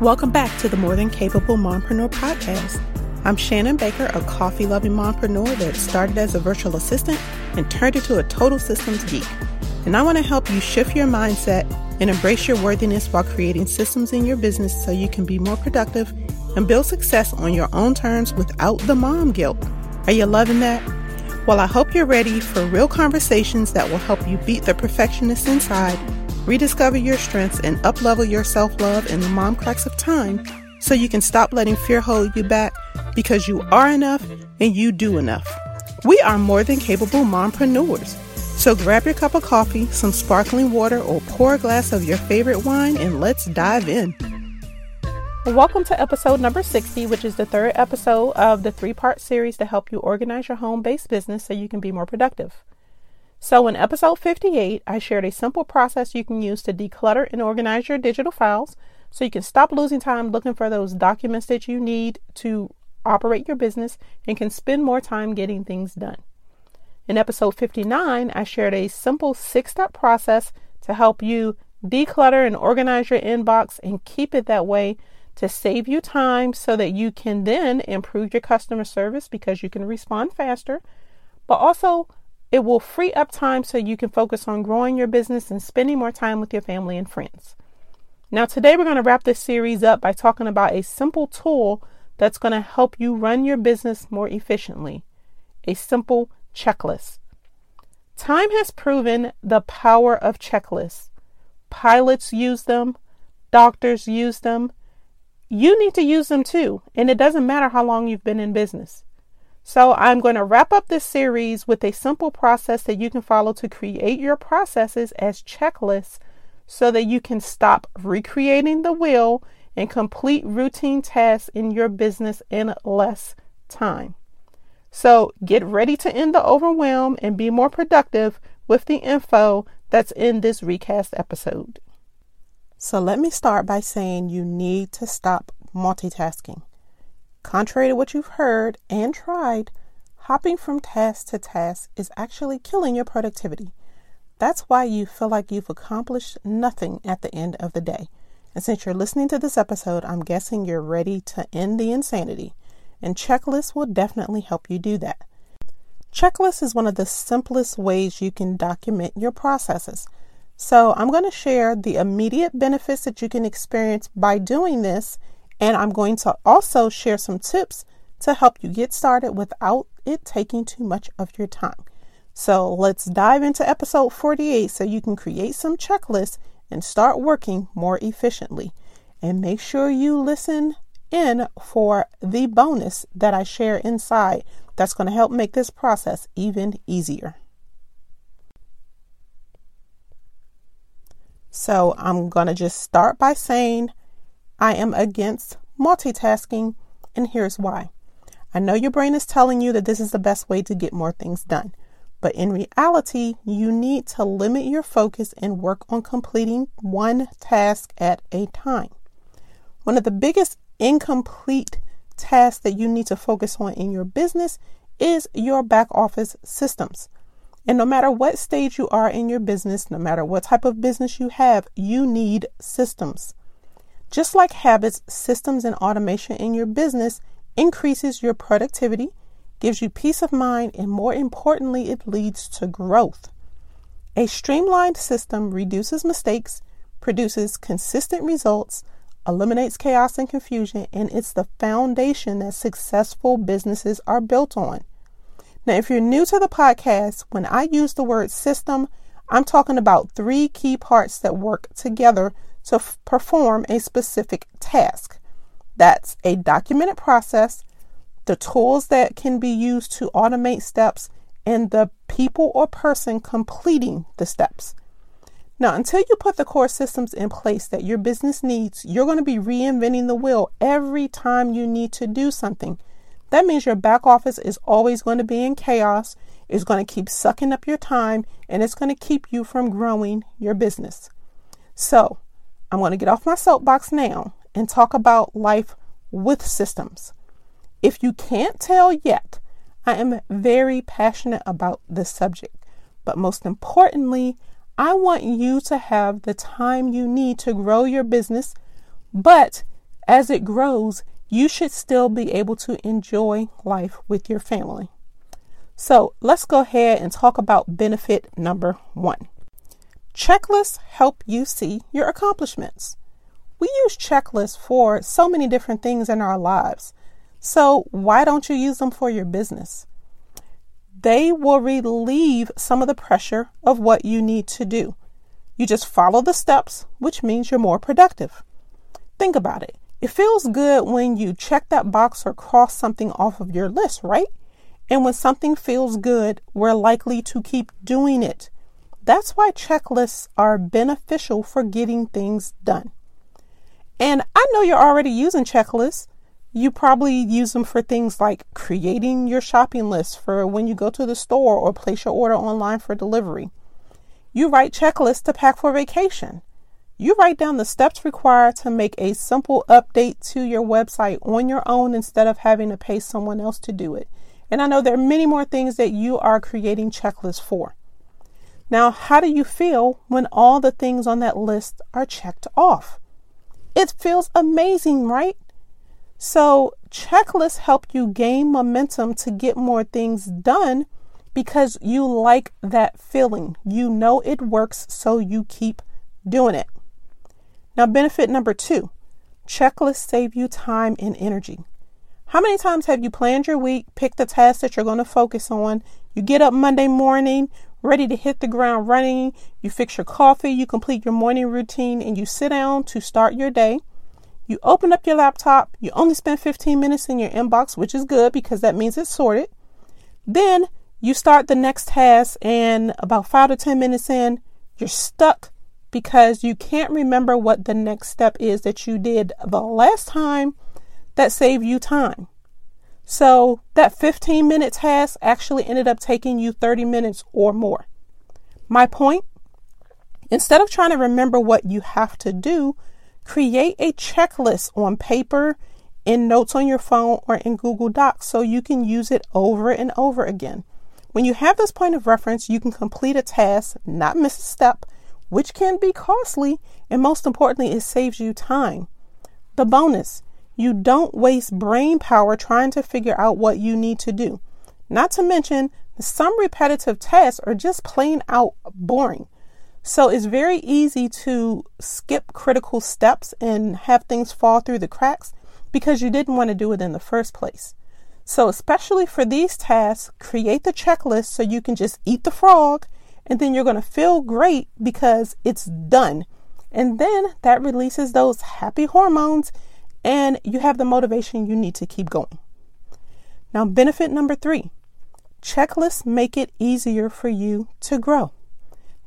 Welcome back to the More Than Capable Mompreneur Podcast. I'm Shannon Baker, a coffee-loving mompreneur that started as a virtual assistant and turned into a total systems geek. And I want to help you shift your mindset and embrace your worthiness while creating systems in your business so you can be more productive and build success on your own terms without the mom guilt. Are you loving that? Well, I hope you're ready for real conversations that will help you beat the perfectionist inside, rediscover your strengths, and uplevel your self-love in the mom cracks of time so you can stop letting fear hold you back, because you are enough and you do enough. We are more than capable mompreneurs. So grab your cup of coffee, some sparkling water, or pour a glass of your favorite wine, and let's dive in. Welcome to episode number 60, which is the third episode of the three-part series to help you organize your home-based business so you can be more productive. So in episode 58, I shared a simple process you can use to declutter and organize your digital files so you can stop losing time looking for those documents that you need to operate your business and can spend more time getting things done. In episode 59, I shared a simple 6-step process to help you declutter and organize your inbox and keep it that way to save you time so that you can then improve your customer service because you can respond faster, but also it will free up time so you can focus on growing your business and spending more time with your family and friends. Now today we're going to wrap this series up by talking about a simple tool that's going to help you run your business more efficiently. A simple checklist. Time has proven the power of checklists. Pilots use them. Doctors use them. You need to use them too. And it doesn't matter how long you've been in business. So I'm going to wrap up this series with a simple process that you can follow to create your processes as checklists so that you can stop recreating the wheel and complete routine tasks in your business in less time. So get ready to end the overwhelm and be more productive with the info that's in this recast episode. So let me start by saying you need to stop multitasking. Contrary to what you've heard and tried, hopping from task to task is actually killing your productivity. That's why you feel like you've accomplished nothing at the end of the day. And since you're listening to this episode, I'm guessing you're ready to end the insanity. And checklists will definitely help you do that. Checklists is one of the simplest ways you can document your processes. So I'm going to share the immediate benefits that you can experience by doing this. And I'm going to also share some tips to help you get started without it taking too much of your time. So let's dive into episode 48 so you can create some checklists and start working more efficiently. And make sure you listen in for the bonus that I share inside that's going to help make this process even easier. So I'm going to just start by saying I am against multitasking, and here's why. I know your brain is telling you that this is the best way to get more things done. But in reality, you need to limit your focus and work on completing one task at a time. One of the biggest incomplete tasks that you need to focus on in your business is your back office systems. And no matter what stage you are in your business, no matter what type of business you have, you need systems. Just like habits, systems and automation in your business increases your productivity, gives you peace of mind, and more importantly, it leads to growth. A streamlined system reduces mistakes, produces consistent results, eliminates chaos and confusion, and it's the foundation that successful businesses are built on. Now, if you're new to the podcast, when I use the word system, I'm talking about three key parts that work together to perform a specific task. That's a documented process, the tools that can be used to automate steps, and the people or person completing the steps. Now, until you put the core systems in place that your business needs, you're going to be reinventing the wheel every time you need to do something. That means your back office is always going to be in chaos, it's going to keep sucking up your time, and it's going to keep you from growing your business. So, I'm going to get off my soapbox now and talk about life with systems. If you can't tell yet, I am very passionate about this subject. But most importantly, I want you to have the time you need to grow your business, but As it grows, you should still be able to enjoy life with your family. So let's go ahead and talk about benefit number 1. Checklists help you see your accomplishments. We use checklists for so many different things in our lives. So why don't you use them for your business? They will relieve some of the pressure of what you need to do. You just follow the steps, which means you're more productive. Think about it. It feels good when you check that box or cross something off of your list, right? And when something feels good, we're likely to keep doing it. That's why checklists are beneficial for getting things done. And I know you're already using checklists. You probably use them for things like creating your shopping list for when you go to the store or place your order online for delivery. You write checklists to pack for vacation. You write down the steps required to make a simple update to your website on your own instead of having to pay someone else to do it. And I know there are many more things that you are creating checklists for. Now, how do you feel when all the things on that list are checked off? It feels amazing, right? So checklists help you gain momentum to get more things done because you like that feeling. You know it works, so you keep doing it. Now, benefit number 2, checklists save you time and energy. How many times have you planned your week, picked the tasks that you're going to focus on? You get up Monday morning, ready to hit the ground running. You fix your coffee, you complete your morning routine, and you sit down to start your day. You open up your laptop. You only spend 15 minutes in your inbox, which is good because that means it's sorted. Then you start the next task, and about 5 to 10 minutes in, you're stuck because you can't remember what the next step is that you did the last time. That saved you time. So that 15-minute task actually ended up taking you 30 minutes or more. My point, instead of trying to remember what you have to do, create a checklist on paper, in notes on your phone, or in Google Docs so you can use it over and over again. When you have this point of reference, you can complete a task, not miss a step, which can be costly, and most importantly, it saves you time. The bonus, you don't waste brain power trying to figure out what you need to do. Not to mention, some repetitive tasks are just plain out boring. So it's very easy to skip critical steps and have things fall through the cracks because you didn't want to do it in the first place. So especially for these tasks, create the checklist so you can just eat the frog, and then you're going to feel great because it's done. And then that releases those happy hormones, and you have the motivation you need to keep going. Now, benefit number 3, checklists make it easier for you to grow.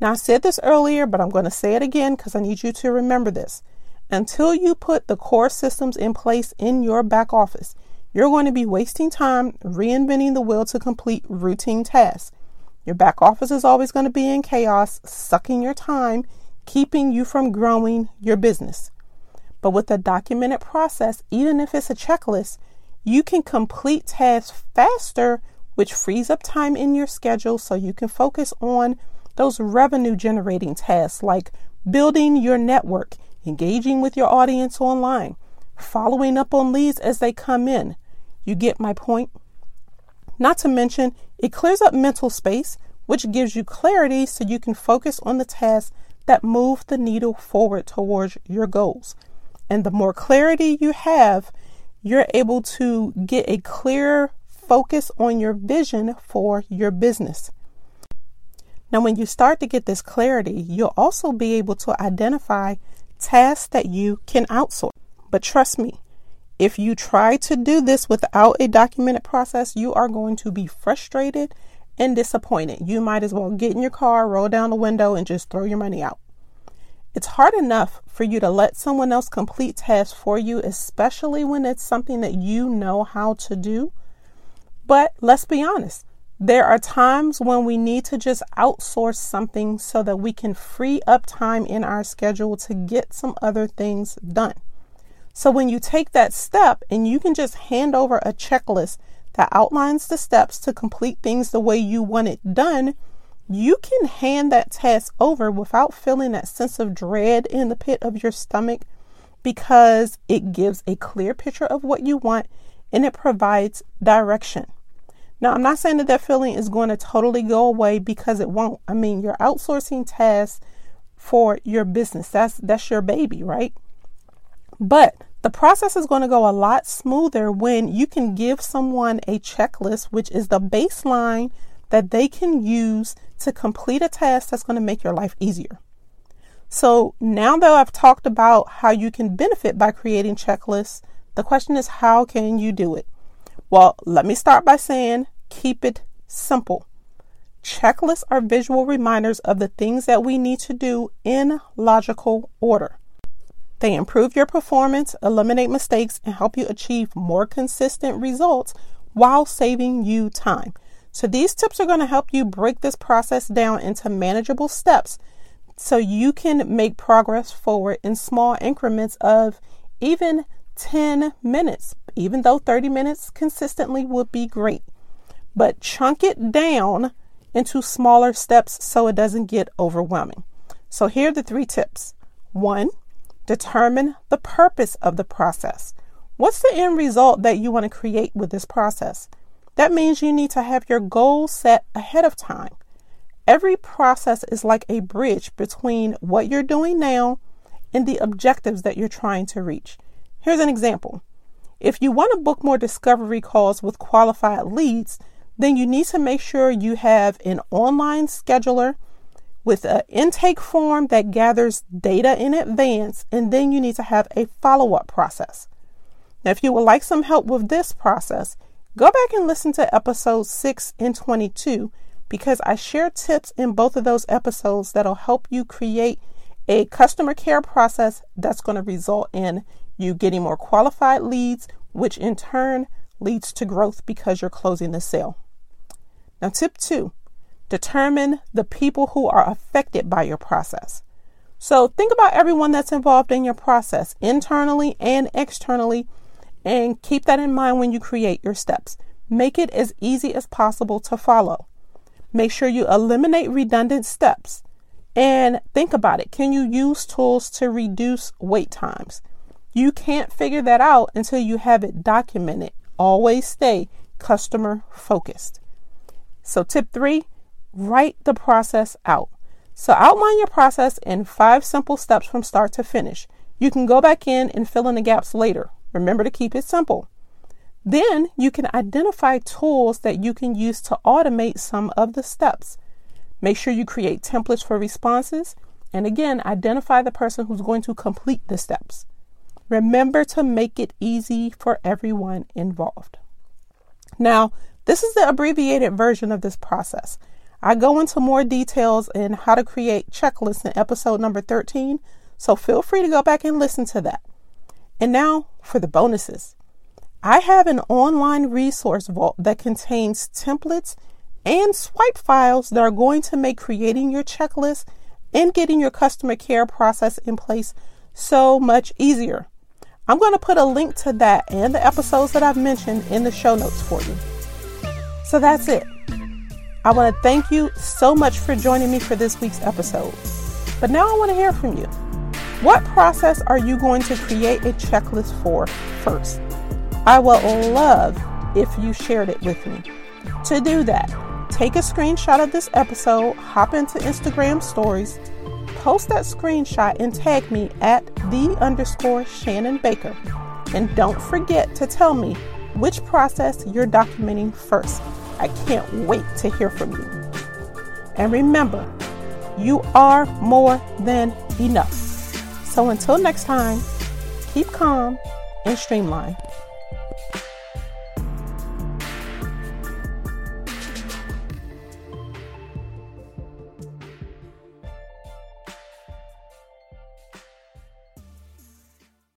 Now, I said this earlier, but I'm going to say it again because I need you to remember this. Until you put the core systems in place in your back office, you're going to be wasting time reinventing the wheel to complete routine tasks. Your back office is always going to be in chaos, sucking your time, keeping you from growing your business. But with a documented process, even if it's a checklist, you can complete tasks faster, which frees up time in your schedule so you can focus on those revenue generating tasks like building your network, engaging with your audience online, following up on leads as they come in. You get my point? Not to mention, it clears up mental space, which gives you clarity so you can focus on the tasks that move the needle forward towards your goals. And the more clarity you have, you're able to get a clearer focus on your vision for your business. Now, when you start to get this clarity, you'll also be able to identify tasks that you can outsource. But trust me, if you try to do this without a documented process, you are going to be frustrated and disappointed. You might as well get in your car, roll down the window, and just throw your money out. It's hard enough for you to let someone else complete tasks for you, especially when it's something that you know how to do. But let's be honest, there are times when we need to just outsource something so that we can free up time in our schedule to get some other things done. So when you take that step and you can just hand over a checklist that outlines the steps to complete things the way you want it done, you can hand that task over without feeling that sense of dread in the pit of your stomach because it gives a clear picture of what you want and it provides direction. Now, I'm not saying that that feeling is going to totally go away, because it won't. I mean, you're outsourcing tasks for your business. That's your baby, right? But the process is going to go a lot smoother when you can give someone a checklist, which is the baseline that they can use to complete a task that's going to make your life easier. So now that I've talked about how you can benefit by creating checklists, the question is, how can you do it? Well, let me start by saying, keep it simple. Checklists are visual reminders of the things that we need to do in logical order. They improve your performance, eliminate mistakes, and help you achieve more consistent results while saving you time. So these tips are going to help you break this process down into manageable steps so you can make progress forward in small increments of even 10 minutes, even though 30 minutes consistently would be great. But chunk it down into smaller steps so it doesn't get overwhelming. So here are the 3 tips. 1, determine the purpose of the process. What's the end result that you want to create with this process? That means you need to have your goals set ahead of time. Every process is like a bridge between what you're doing now and the objectives that you're trying to reach. Here's an example. If you want to book more discovery calls with qualified leads, then you need to make sure you have an online scheduler with an intake form that gathers data in advance, and then you need to have a follow-up process. Now, if you would like some help with this process, go back and listen to episodes 6 and 22, because I share tips in both of those episodes that'll help you create a customer care process that's going to result in you getting more qualified leads, which in turn leads to growth because you're closing the sale. Now, tip 2. Determine the people who are affected by your process. So think about everyone that's involved in your process, internally and externally, and keep that in mind when you create your steps. Make it as easy as possible to follow. Make sure you eliminate redundant steps. And think about it. Can you use tools to reduce wait times? You can't figure that out until you have it documented. Always stay customer focused. So tip 3. Write the process out. So outline your process in 5 simple steps from start to finish. You can go back in and fill in the gaps later. Remember to keep it simple. Then you can identify tools that you can use to automate some of the steps. Make sure you create templates for responses. And again, identify the person who's going to complete the steps. Remember to make it easy for everyone involved. Now, this is the abbreviated version of this process. I go into more details in how to create checklists in episode number 13, so feel free to go back and listen to that. And now for the bonuses. I have an online resource vault that contains templates and swipe files that are going to make creating your checklist and getting your customer care process in place so much easier. I'm going to put a link to that and the episodes that I've mentioned in the show notes for you. So that's it. I want to thank you so much for joining me for this week's episode. But now I want to hear from you. What process are you going to create a checklist for first? I would love if you shared it with me. To do that, take a screenshot of this episode, hop into Instagram stories, post that screenshot and tag me at @the_Shannon Baker. And don't forget to tell me which process you're documenting first. I can't wait to hear from you. And remember, you are more than enough. So until next time, keep calm and streamline.